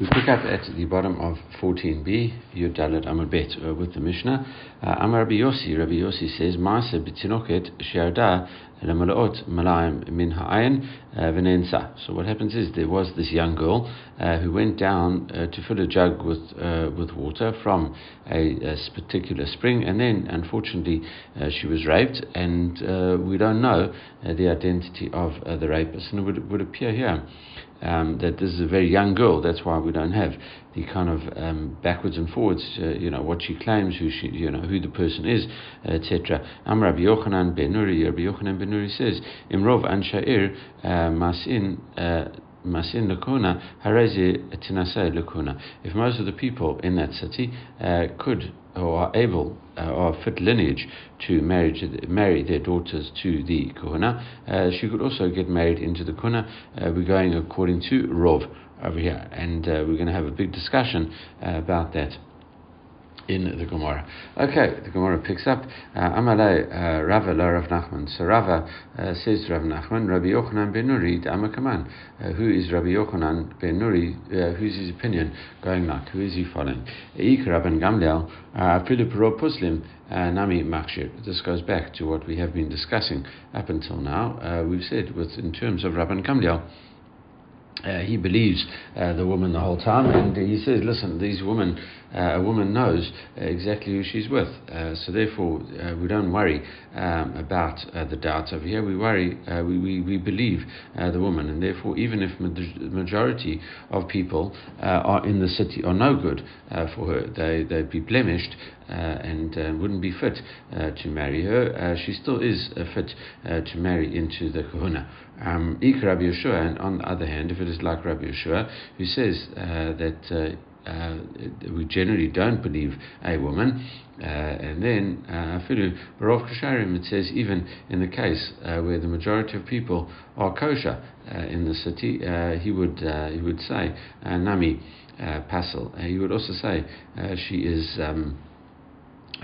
We pick up at the bottom of 14b, Dalit Amud Bet, with the Mishnah. Amar Rabbi Yossi. Rabbi Yossi says, "Maase b'tinoket she'arda l'malaot malaim min ha'ayin v'neinsa." So what happens is there was this young girl who went down to fill a jug with water from a particular spring, and then unfortunately she was raped, and we don't know the identity of the rapist. And it would appear here that this is a very young girl. That's why we don't have the kind of backwards and forwards, what she claims, who the person is, etc. Rabbi Yochanan ben Nuri. Rabbi Yochanan ben Nuri says, "Imrov an sha'ir masin lakuna harezi tinasei lakuna." If most of the people in that city could or are able or fit lineage to marry their daughters to the kohana, she could also get married into the kohana. We're going according to Rav over here, and we're going to have a big discussion about that in the Gemara. Okay, the Gemara picks up. Amalei Rava la Rav Nachman. So Rava says to Rav Nachman, "Rabbi Yochanan ben Nuri d'amakaman." Who is Rabbi Yochanan ben Nuri? Who's his opinion going like? Who is he following? Ik Rabban Gamliel afilu p'ro puslim nami makshir. This goes back to what we have been discussing up until now. We've said in terms of Rabban Gamliel. He believes the woman the whole time, and he says, listen, a woman knows exactly who she's with, so therefore we don't worry about the doubts over here. We worry, we believe the woman, and therefore even if the majority of people are in the city are no good for her, they'd be blemished and wouldn't be fit to marry her, she still is fit to marry into the kohuna. Rabbi Yeshua, and on the other hand, if it is like Rabbi Yeshua, who says that we generally don't believe a woman, and then it says even in the case where the majority of people are kosher in the city, he would say nami pasel. He would also say she is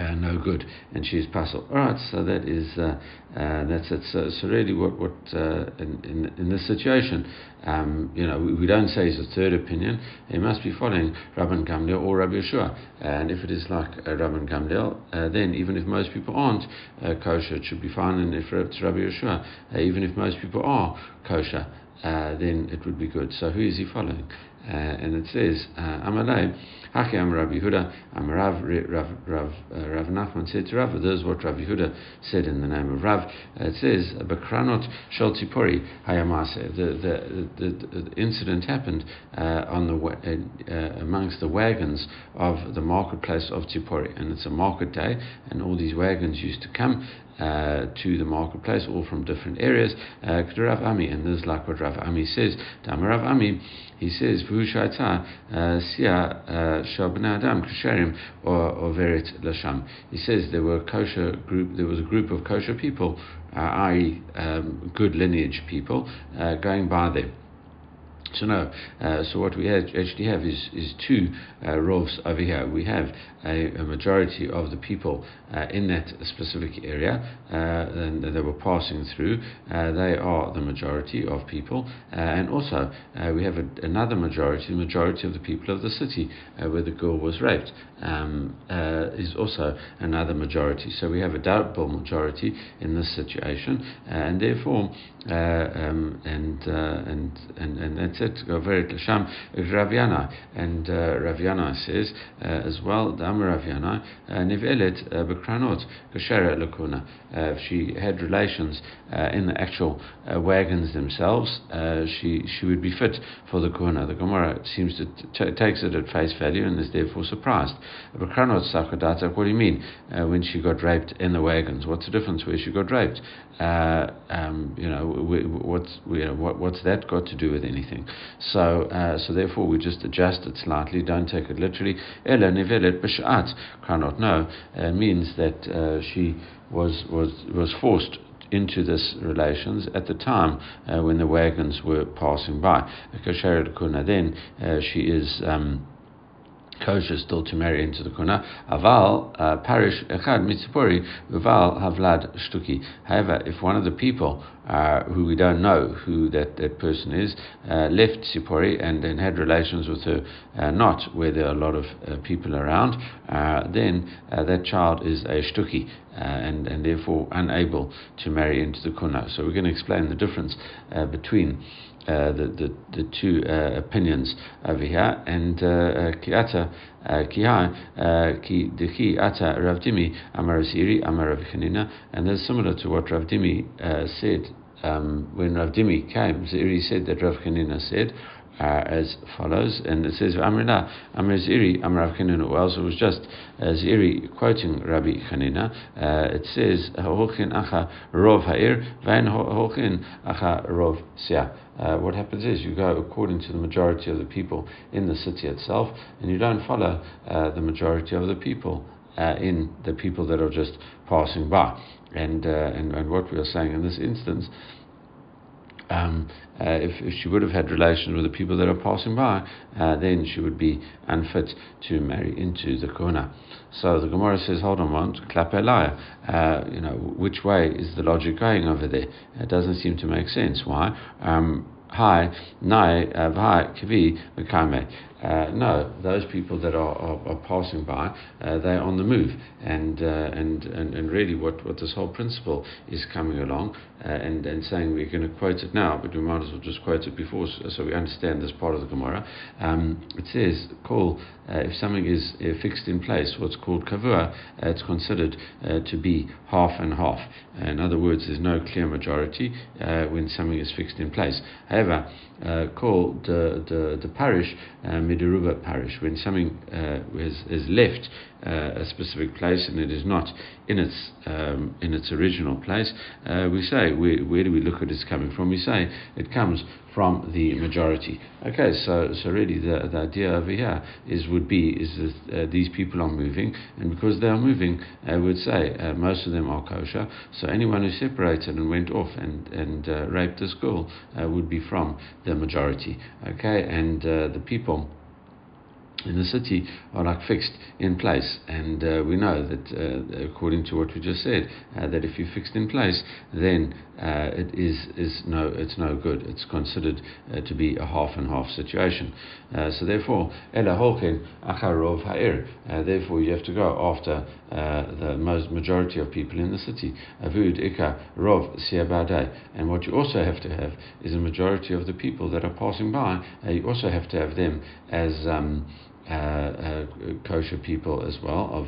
no good, and she's puzzled. All right, so that is that's it. So really, what in this situation, we don't say it's a third opinion. It must be following Rabban Gamliel or Rabbi Yeshua. And if it is like Rabban Gamliel, then even if most people aren't kosher, it should be fine. And if it's Rabbi Yeshua, even if most people are kosher, then it would be good. So who is he following? And it says, Amalei, Haki Am Rabbi Huda, Am Rav Nachman said to Rav, this is what Rabbi Huda said in the name of Rav. It says, Bakranot Shel Tzipori Hayamase. The incident happened on the amongst the wagons of the marketplace of Tzipori, and it's a market day, and all these wagons used to come to the marketplace, all from different areas. Rav Ami, and this is like what Rav Ami says. Dam Rav Ami, he says, "V'hushaita siya shabna adam kasherim or veret lasham." He says there were There was a group of kosher people, i.e., good lineage people, going by them. So no, so what we actually have is two Rovs over here. We have a majority of the people in that specific area, and they were passing through. They are the majority of people, and also we have another majority. The majority of the people of the city where the girl was raped is also another majority. So we have a doubtful majority in this situation, and therefore, and that's. Raviana, and Raviana says as well, Raviana nivelet bekranot kashera lakuna. She had relations in the actual wagons themselves. She would be fit for the kohuna. The Gemara seems to takes it at face value and is therefore surprised. Bekranot sakodata. What do you mean when she got raped in the wagons? What's the difference where she got raped? What's that got to do with anything? So therefore we just adjust it slightly, don't take it literally. Ela nivelet b'sha'at kranot, no, means that she was forced into this relations at the time when the wagons were passing by. Then she is kosher still to marry into the Kona. Aval parish echad mitzipori uval havlad shtuki. However, if one of the people who we don't know who that person is left Tzipori and then had relations with her, not where there are a lot of people around, then that child is a shtuki and therefore unable to marry into the Kona. So we're going to explain the difference between the two opinions over here, and ki ata Rav Dimi amar Rav Zeira amar Rav Hanina, and that's similar to what Rav Dimi said when Rav Dimi came. Zeira said that Rav Hanina said as follows, and it says Amrila Amr Zeira Amr Rav Khanan. Well, so it was just Zeira quoting Rabbi Hanina. It says Hochin Acha Rov Ha'ir Vain Hochin Acha Rov Sia. What happens is you go according to the majority of the people in the city itself, and you don't follow the majority of the people in the people that are just passing by. And what we are saying in this instance, if she would have had relations with the people that are passing by, then she would be unfit to marry into the Kohenah. So the Gemara says, hold on, which way is the logic going over there? It doesn't seem to make sense. Why? No, those people that are passing by, they're on the move, and really what this whole principle is coming along, and saying we're going to quote it now, but we might as well just quote it before so we understand this part of the Gemara. It says, if something is fixed in place, what's called kavua, it's considered to be half and half. In other words, there's no clear majority when something is fixed in place. However, called the parish Midiruba parish, when something is left a specific place and it is not in its original place, we say where do we look at it's coming from? We say it comes from the majority. Okay, so really the idea over here is that these people are moving, and because they are moving, I would say most of them are kosher. So anyone who separated and went off and raped this girl would be from the majority. Okay, and the people in the city are like fixed in place, and we know that according to what we just said, that if you're fixed in place, then it's no good. It's considered to be a half and half situation. So therefore, ela holken achar rov ha'ir. Therefore, you have to go after the most majority of people in the city. Avud ika rov siabadei. And what you also have to have is a majority of the people that are passing by. You also have to have them as kosher people as well, of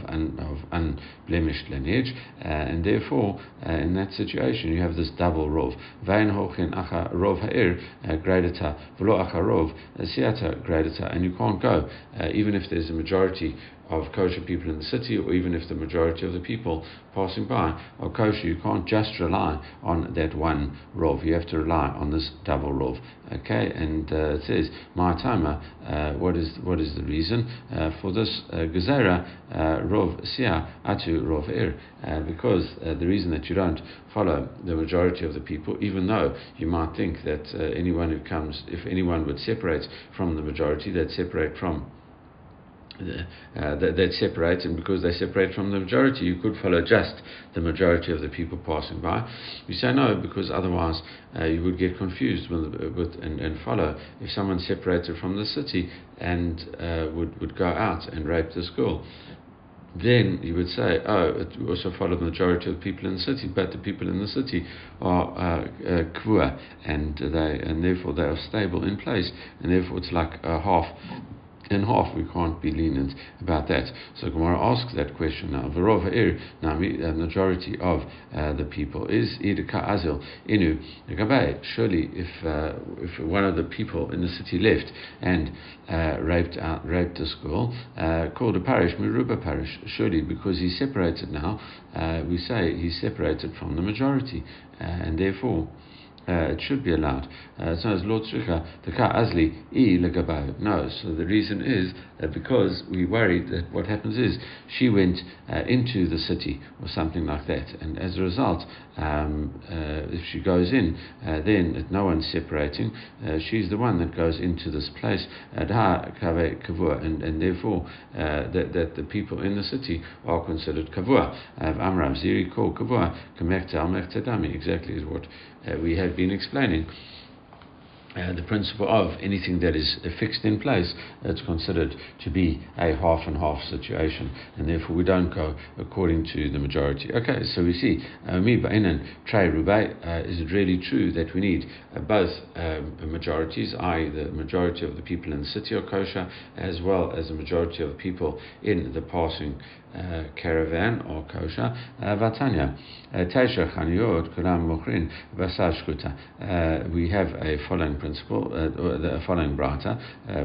unblemished lineage, and therefore in that situation you have this double rov. Vein hochin acha rov ha'ir gradata v'lo acha rov siata gradata, and you can't go even if there's a majority of kosher people in the city, or even if the majority of the people passing by are kosher. You can't just rely on that one rov. You have to rely on this double rov. Okay, and it says, my timer, what is the reason for this gezerah rov siah atu rov er? Because the reason that you don't follow the majority of the people, even though you might think that if anyone would separate from the majority, they'd separate from that separates, and because they separate from the majority, you could follow just the majority of the people passing by. We say no, because otherwise you would get confused and follow. If someone separated from the city and would go out and rape this girl, then you would say, we also follow the majority of the people in the city, but the people in the city are kvua, and therefore they are stable in place, and therefore it's like a half and half. We can't be lenient about that. So Gemara asks that question now. V'rov ha'ir, the majority of the people is id ka'azil inu gabei. Surely, if one of the people in the city left and raped this girl, called a parish miruba parish. Surely, because he's separated now, we say he's separated from the majority, and therefore It should be allowed. So as Lord Shukha, Taka Azli, I Lagabahu. No, so the reason is because we worried that what happens is she went into the city or something like that, and as a result, if she goes in, then no one's separating, she's the one that goes into this place, and therefore that the people in the city are considered Kavua. Amram Ziri called Kavua, Kamekta Almektadami, exactly is what we have been explaining. The principle of anything that is fixed in place, it's considered to be a half and half situation, and therefore we don't go according to the majority. Okay, so we see is it really true that we need both majorities, i.e. the majority of the people in the city or kosher, as well as the majority of the people in the passing caravan or kosher. Vatanya Taisha Chaniyot Kulam Mochrin Basashkuta. We have a following principle, the following brata,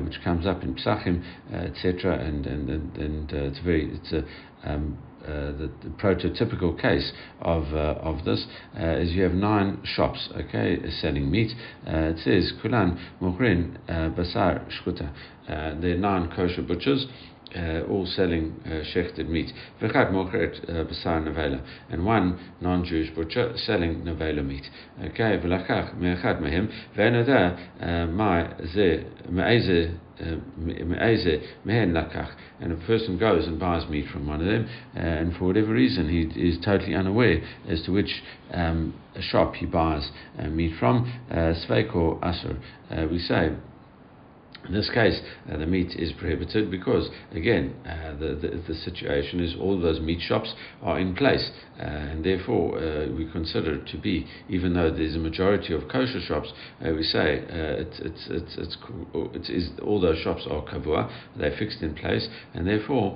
which comes up in Psachim, etc., and the prototypical case of this is you have 9 shops, okay, selling meat. It says Kulan Mochrin Basar Shkuta. There are 9 kosher butchers, all selling shechted meat. And one non-Jewish butcher selling nevela meat. Okay, and a person goes and buys meat from one of them, and for whatever reason he is totally unaware as to which shop he buys meat from. Sveiko asur. We say, in this case, the meat is prohibited because, again, the situation is all those meat shops are in place, and therefore we consider it to be, even though there's a majority of kosher shops, we say it is all those shops are kavua, they're fixed in place, and therefore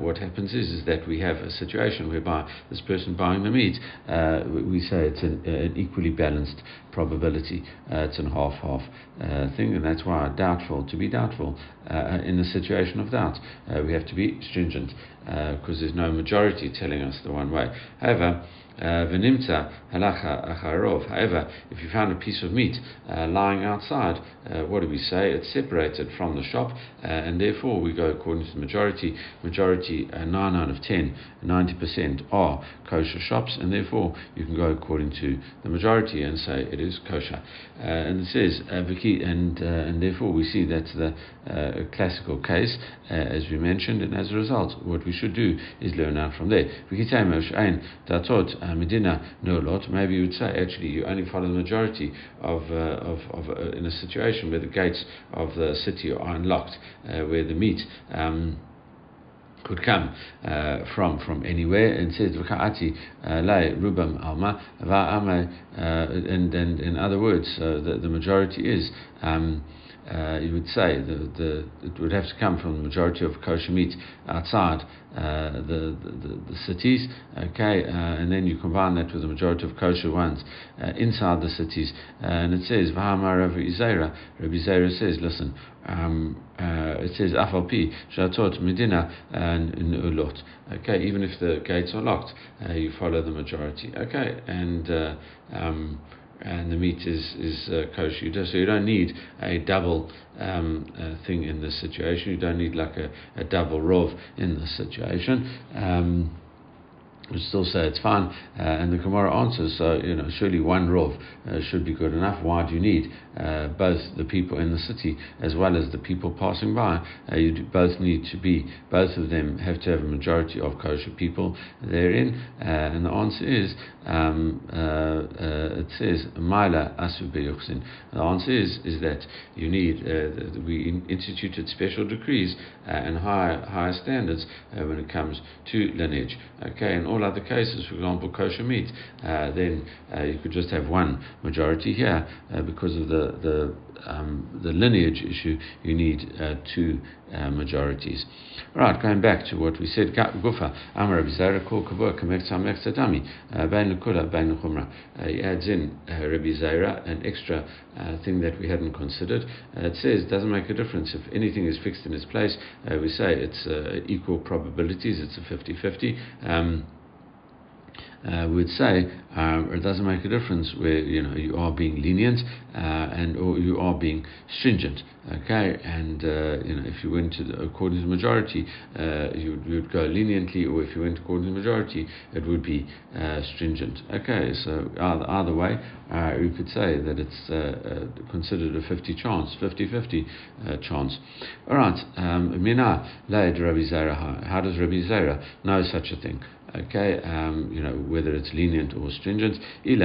what happens is that we have a situation whereby this person buying the meat, we say it's an equally balanced probability, it's an half-half thing, and that's why to be doubtful in a situation of doubt, we have to be stringent, because there's no majority telling us the one way. However, if you found a piece of meat lying outside, what do we say? It's separated from the shop, and therefore we go according to the majority. 9 out of 10, 90% are kosher shops, and therefore you can go according to the majority and say it is kosher. And it says, and therefore we see that's the classical case, as we mentioned, and as a result, what we should do is learn out from there. Maybe you would say actually you only follow the majority of in a situation where the gates of the city are unlocked, where the meat could come from anywhere, and says V'ka'ati lay rubam alma va'ame, and in other words, the majority is. You would say it would have to come from the majority of kosher meat outside the cities, okay, and then you combine that with the majority of kosher ones inside the cities, and it says, V'hamar Rabbi Yisera, Rabbi Zeira says, listen, it says afalpi shatot medina and ulot. Okay, even if the gates are locked, you follow the majority. Okay, and the meat is kosher, so you don't need a double thing in this situation. You don't need like a double rav in this situation. We still say it's fine, and the Gemara answers, so surely one rav should be good enough. Why do you need both the people in the city as well as the people passing by? Both of them have to have a majority of kosher people therein, and the answer is it says Maila Asu Beyuchsin. The answer is that you need we instituted special decrees and higher standards when it comes to lineage. Okay, in all other cases, for example, kosher meat, then you could just have one majority here because of the lineage issue. You need two majorities. Right, going back to what we said, Gufa, Amar Rabbi Zeira, Kol Kavua, Kamekta Almektadami, Bein Lekula, Bein Lechumra. He adds in Rabbi Zeira an extra thing that we hadn't considered. It says it doesn't make a difference if anything is fixed in its place. We say it's equal probabilities, it's a 50-50. we would say it doesn't make a difference where you are being lenient and or you are being stringent. Okay, and if you went to according to the majority, you would go leniently, or if you went according to the majority, it would be stringent. Okay, so either way, you could say that it's considered a 50-50 chance. All right, Mina laid Rabbi Zeira. How does Rabbi Zeira know such a thing? Okay, whether it's lenient or stringent. If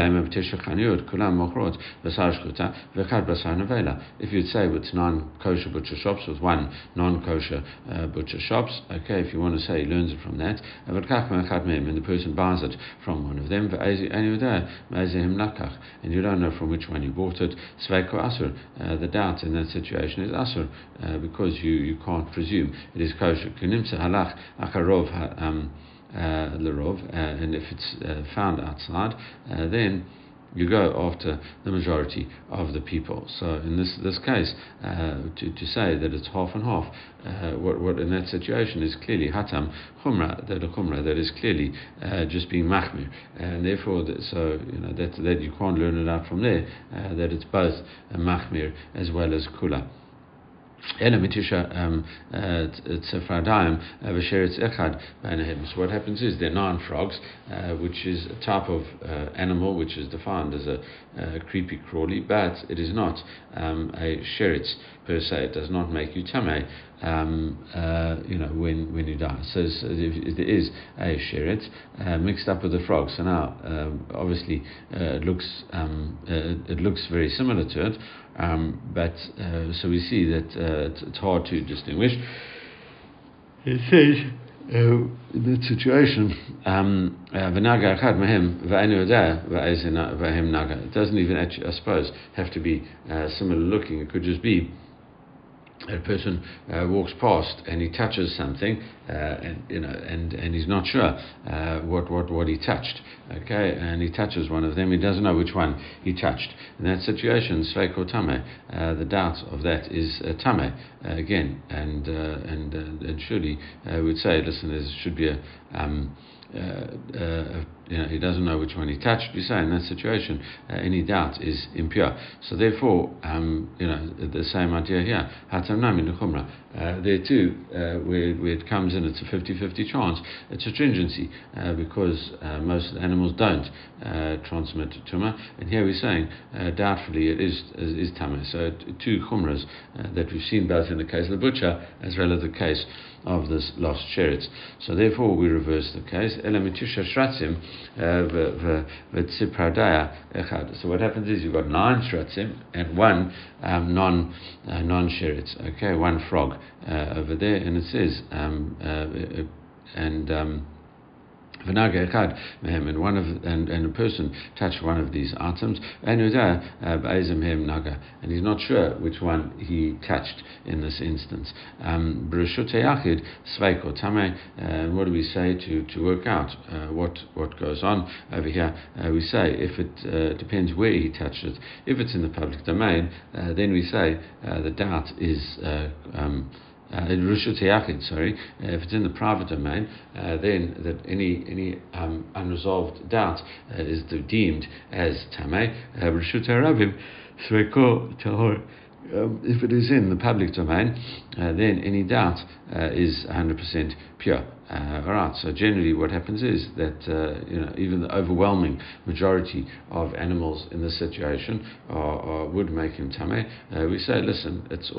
you'd say with non-kosher butcher shops, with one non-kosher butcher shops, okay, if you want to say he learns it from that, and the person buys it from one of them, and you don't know from which one you bought it, the doubt in that situation is asur, because you can't presume it is kosher. And if it's found outside, then you go after the majority of the people. So in this case, to say that it's half and half, what in that situation is clearly hatam chumra, that is clearly just being machmir, and therefore that you can't learn it out from there, that it's both machmir as well as kula. So what happens is there are nine frogs, which is a type of animal which is defined as a creepy crawly, but it is not a sheretz per se. It does not make you tamei when you die. So if there is a sheretz mixed up with the frog. So now obviously it looks very similar to it. But so we see that it's hard to distinguish. It says in that situation, it doesn't even actually, I suppose, have to be similar looking. It could just be a person walks past and he touches something, and he's not sure what he touched. Okay, and he touches one of them. He doesn't know which one he touched. In that situation, sveik or tame, the doubt of that is tame again. And surely we would say, listen, there should be a. He doesn't know which one he touched. We say in that situation, any doubt is impure. So therefore, the same idea here. There too, where it comes in, it's a 50-50 chance. It's a stringency because most animals don't transmit tumah. And here we're saying, doubtfully, it is tumah. So two chumras that we've seen both in the case of the butcher as well as the case of this lost sheretz. So therefore, we reverse the case. So what happens is you've got nine shratzim and one non sheretz, okay, one frog over there, and it says and a person touched one of these items, and he's not sure which one he touched in this instance. What do we say to work out what goes on over here? We say if it depends where he touched it. If it's in the public domain, then we say the doubt is if it's in the private domain, then that any unresolved doubt is deemed as tamei. If it is in the public domain, then any doubt is 100% pure. All right. So generally, what happens is that even the overwhelming majority of animals in this situation would make him tameh. We say, listen, it's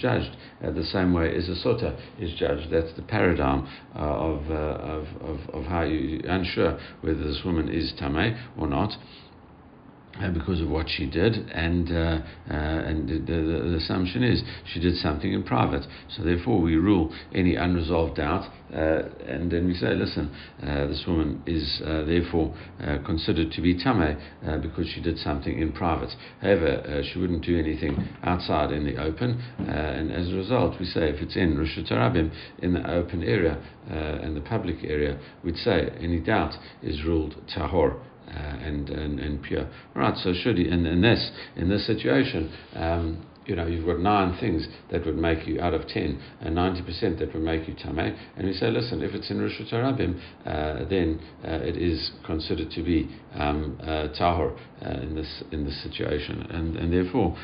judged the same way as a sota is judged. That's the paradigm of how you're unsure whether this woman is tameh or not. Because of what she did, and the assumption is she did something in private, so therefore we rule any unresolved doubt, and then we say, listen, this woman is therefore considered to be tameh because she did something in private. However, she wouldn't do anything outside in the open, and as a result, we say if it's in Rishut Harabim, in the open area and the public area, we'd say any doubt is ruled tahor. And pure. Right, so should he in this situation you know, you've got 9 things that would make you out of 10, and 90% that would make you tameh. And we say, listen, if it's in Rishut HaRabim, then it is considered to be tahor in this situation, and therefore,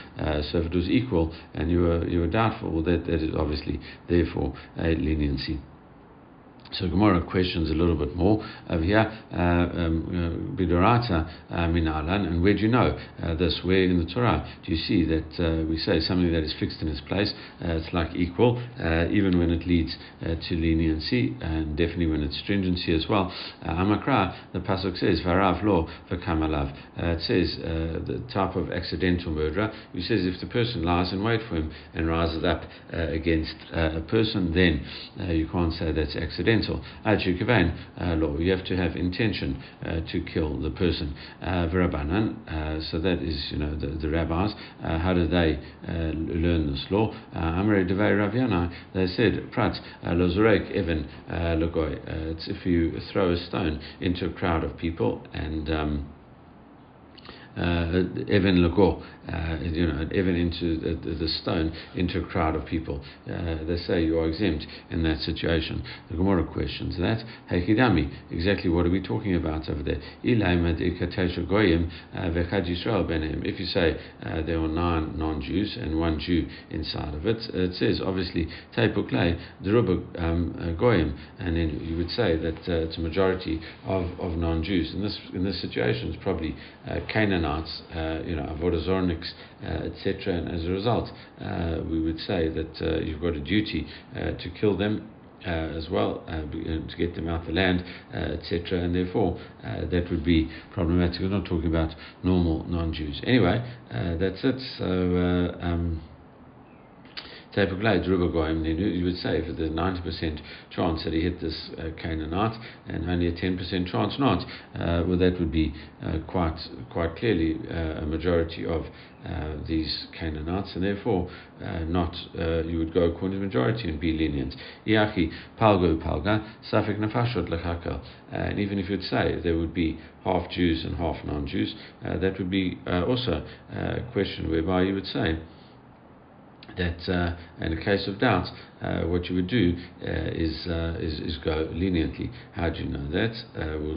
so if it was equal and you were doubtful, well, that is obviously therefore a leniency. So Gemara questions a little bit more over here. Bidorata minalan, and where do you know this? Where in the Torah do you see that we say something that is fixed in its place? It's like equal, even when it leads to leniency, and definitely when it's stringency as well. Hamakra, the pasuk says varav lo v'kamalav. It says the type of accidental murderer. It says if the person lies in wait for him and rises up against a person, then you can't say that's accidental. You have to have intention to kill the person. So that is, you know, the rabbis. How do they learn this law? Amrei Devei Raviana, they said, Prat Lozorek Evan Logoy. It's if you throw a stone into a crowd of people and even Lago, you know, even into the stone, into a crowd of people. They say you are exempt in that situation. The Gemara questions that. Hekidami, exactly what are we talking about over there? If you say there are 9 non-Jews and 1 Jew inside of it, it says obviously Teipuklei Derubah Goyim, and then you would say that it's a majority of non-Jews. In this situation, it's probably Canaan. You know, Avodazorniks, etc. And as a result, we would say that you've got a duty to kill them as well, to get them out of the land, etc. And therefore, that would be problematic. We're not talking about normal non-Jews. Anyway, that's it. So, you would say for the 90% chance that he hit this Canaanite and only a 10% chance not, well, that would be quite clearly a majority of these Canaanites, and therefore not you would go according to the majority and be lenient. Iachi palgo palga safek nafashot lechakal, and even if you'd say there would be half Jews and half non-Jews, that would be also a question whereby you would say that in a case of doubt, what you would do is go leniently. How do you know that?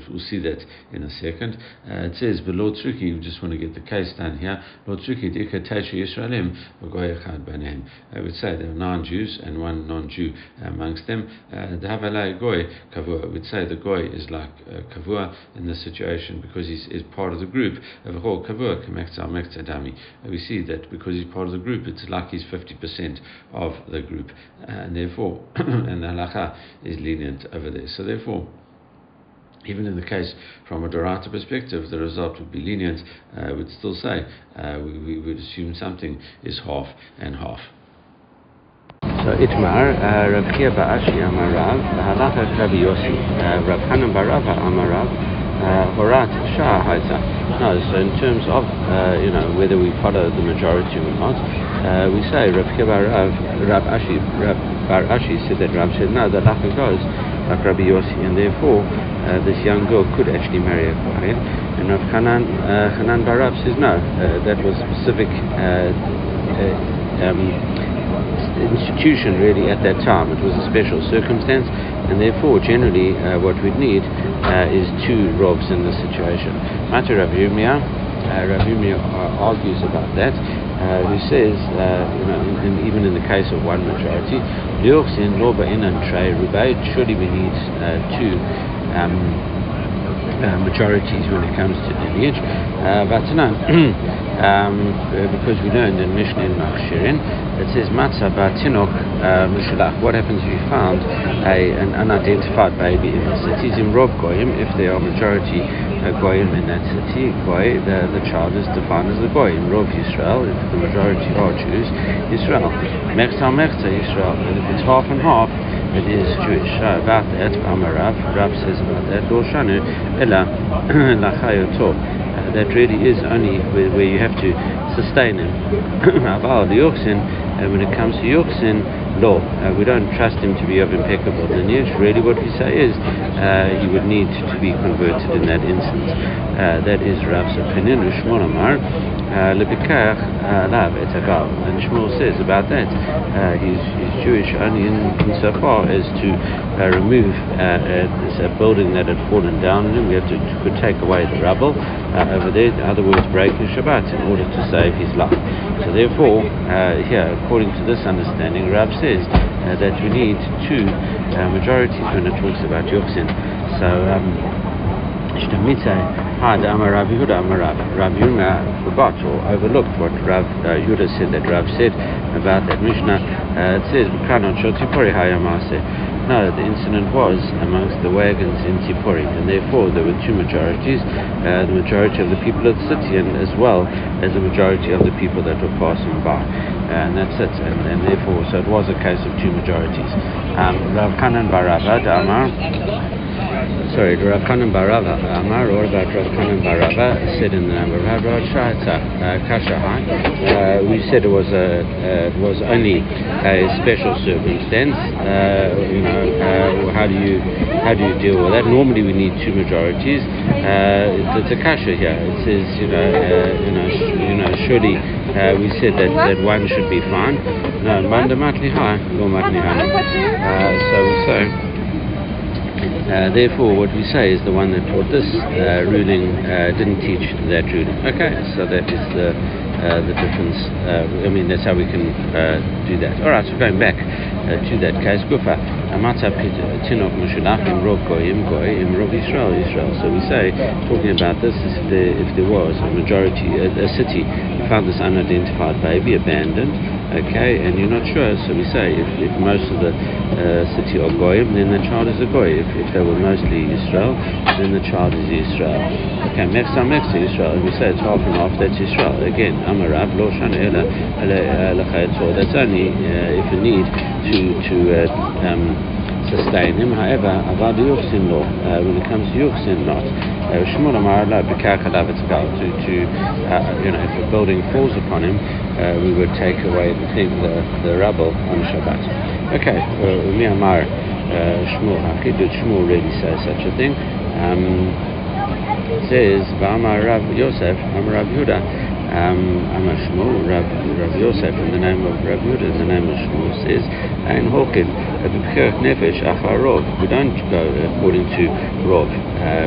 We'll see that in a second. It says, but Lord Tzuki, we just want to get the case done here. Lord Tzuki, I would say there are 9 Jews and 1 non-Jew amongst them. I would say the goy is like kavua in this situation because he's part of the group. We see that because he's part of the group, it's like he's 50% of the group. And therefore, and halakha is lenient over there. So therefore, even in the case from a Dorata perspective, the result would be lenient. I would still say we would assume something is half and half. So Itmar, Rav Khanan Ashi Amarav, Halakha Rabbi Yossi, Rav Khanan Barava Amarav. No, so in terms of you know, whether we follow the majority or not, we say Rab Ashi said that Rab said no, the lacha goes like Rabbi Yossi, and therefore this young girl could actually marry a Kohen, and Rav Hanan Barab says no, that was specific institution really at that time. It was a special circumstance, and therefore generally what we'd need is 2 robs in this situation. Matter Rav Humia argues about that, who says you know, even in the case of 1 majority, surely we need 2 majorities when it comes to lineage, but no, because we learned in Mishnah in Machshirin, it says matzah ba'tinok mishalach. What happens if you found an unidentified baby in the city? In rob goyim, if there are majority goyim in that city, goy, the child is defined as a goy. In rob Yisrael, if the majority are Jews, Yisrael. Mechta Yisrael, and if it's half and half, it is Jewish. About that, Rav says about that, that really is only where you have to sustain him. When it comes to Yoksin, no, we don't trust him to be of impeccable lineage. Really what we say is he would need to be converted in that instance. That is Rav's opinion. Shmuel Amar, Lebikach Alav et Agav. And Shmuel says about that, he's Jewish only insofar as to remove this building that had fallen down, and we have to take away the rubble over there, in other words breaking Shabbat, in order to save his life. So therefore, here, according to this understanding, Rav says that we need two majorities when it talks about Yochsin. So, Rabbi Huda, Rabbi Yuna forgot or overlooked what Rav Yudah said that Rav said about that Mishnah. It says, no, the incident was amongst the wagons in Tzipori, and therefore there were two majorities, the majority of the people of the city and as well as the majority of the people that were passing by. And that's it, and therefore, so it was a case of two majorities. Rav Khanan Barava, Rav Khanan bar Rava Amar, or about Rav Khanan bar Rava, said in the name of Rava, we said it was only a special circumstance. How do you deal with that? Normally we need two majorities. It's a kasha here. It says surely we said that one should be fine. No, therefore, what we say is the one that taught this ruling didn't teach that ruling. Okay, so that is the difference. That's how we can do that. All right, so going back to that case, Gufa, Amata Tinok Mushulach Imrov Goy Imrov Israel. So we say, talking about this, if there was a majority, a city, you found this unidentified baby abandoned, okay, and you're not sure, so we say if most of the city are Goyim, then the child is a Goy. If they were mostly Israel, then the child is Israel. Okay, Mechza Israel, and we say it's half and half, that's Israel. Again, Amarab, Loshan Ela, that's only if you need to sustain him. However, about the Yochsin law, when it comes to Yochsin not, Shmuel Amar la b'kakalav etzgal, if a building falls upon him, we would take away the rubble on Shabbat. Okay, Mi Amar Shmuel Haki, did Shmuel really say such a thing? It says, V'amar Rav Yosef, Amar Rav Yudah, Amar Shmuel, Rav Yosef, in the name of Rav Huda, in the name of Shmuel, says, Ein Hokim, Nefesh, Achar Rov. We don't go according to Rov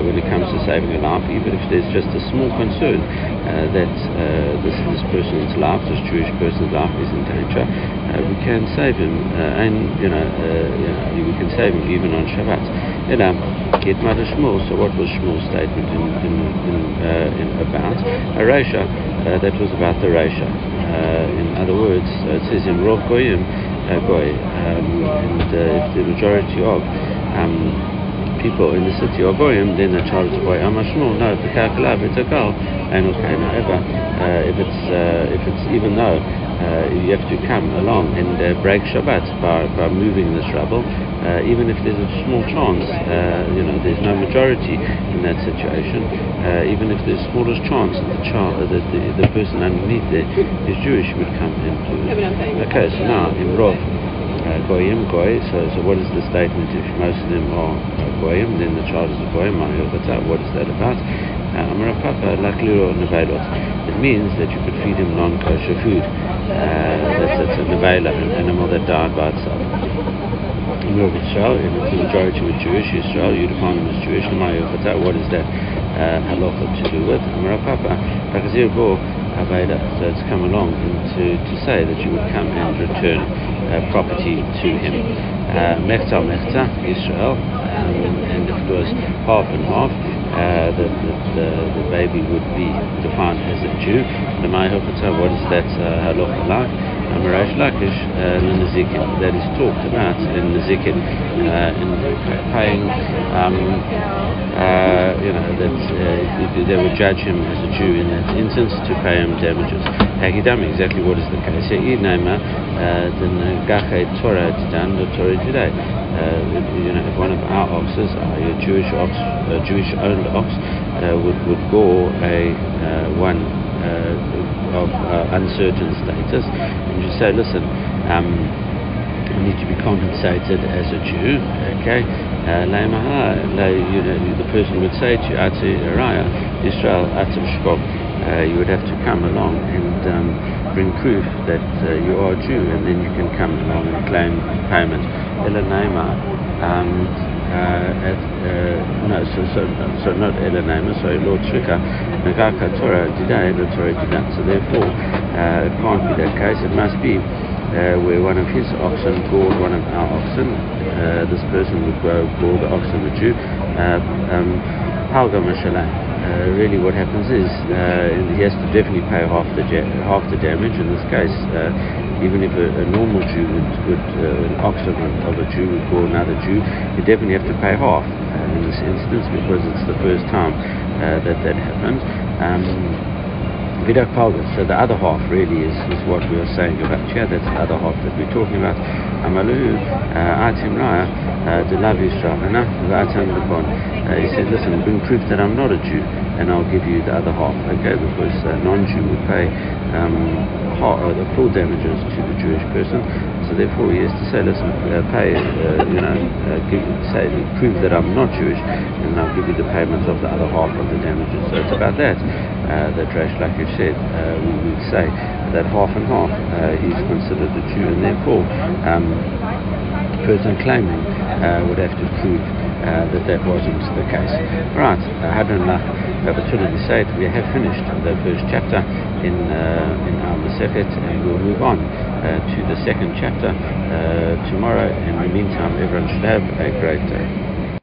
when it comes to saving a life, even if there's just a small concern that this person's life, this Jewish person's life, is in danger. We can save him, we can save him even on Shabbat. Get Mother Shmuel. So what was Shmuel's statement in about a Reisha? That was about the Reisha. In other words, it says in Rov Goyim Goy, and if the majority of people in the city are Goyim, then the child is Goy. Amar Shmuel, no, it's a girl, and okay, however, if it's even though you have to come along and break Shabbat by moving this rubble, even if there's a small chance, there's no majority in that situation, even if there's the smallest chance that the child, the person underneath there is Jewish, would come into it. Okay, so now in Rov Goyim Goy, so what is the statement? If most of them are Goyim, then the child is a Goyim. What is that about? Papa, it means that you could feed him non-kosher food. That's a nevela, an animal that died by itself. In Rov Israel, if the majority were Jewish, Israel, you'd find them as Jewish. What is that halacha to do with? Papa, so it's come along and to say that you would come and return property to him. Mechza, Israel, and if it was half and half, the baby would be defined as a Jew. What is that halacha like? Reish Lakish Nezikin. That is talked about in Nezikin, in paying. They would judge him as a Jew in that instance to pay him damages. Hagidami, exactly what is the case? If one of our oxes, a Jewish ox, a Jewish-owned ox, would gore one of uncertain status, and you say, listen, need to be compensated as a Jew, okay? The person would say to you, Atzi Araya, Israel Atzi Shkob, you would have to come along and bring proof that you are a Jew, and then you can come along and claim payment. Not Elanema, so Lord Shika, Nagaka Torah Dida, the Torah Dida. So therefore, it can't be that case. It must be where one of his oxen gored one of our oxen. This person would go gore the oxen with you. Really, what happens is he has to definitely pay half the damage. In this case, even if a normal Jew would an ox of a Jew would call another Jew, you definitely have to pay half in this instance, because it's the first time that happened. Vidak Palgas, so the other half really is what we are saying about here. That's the other half that we're talking about. Amalu, Atim Raya, Delav Yisravana, Atim Lubon. He said, listen, bring proof that I'm not a Jew, and I'll give you the other half, okay? Because a non-Jew would pay the full damages to the Jewish person, so therefore he has to say, listen, prove that I'm not Jewish, and I'll give you the payments of the other half of the damages. So it's about that that Reish Lakish said, we would say that half and half is considered a Jew, and therefore the person claiming would have to prove that wasn't the case. Right, we have finished the first chapter in our Masechet, and we'll move on to the second chapter tomorrow. In the meantime, everyone should have a great day.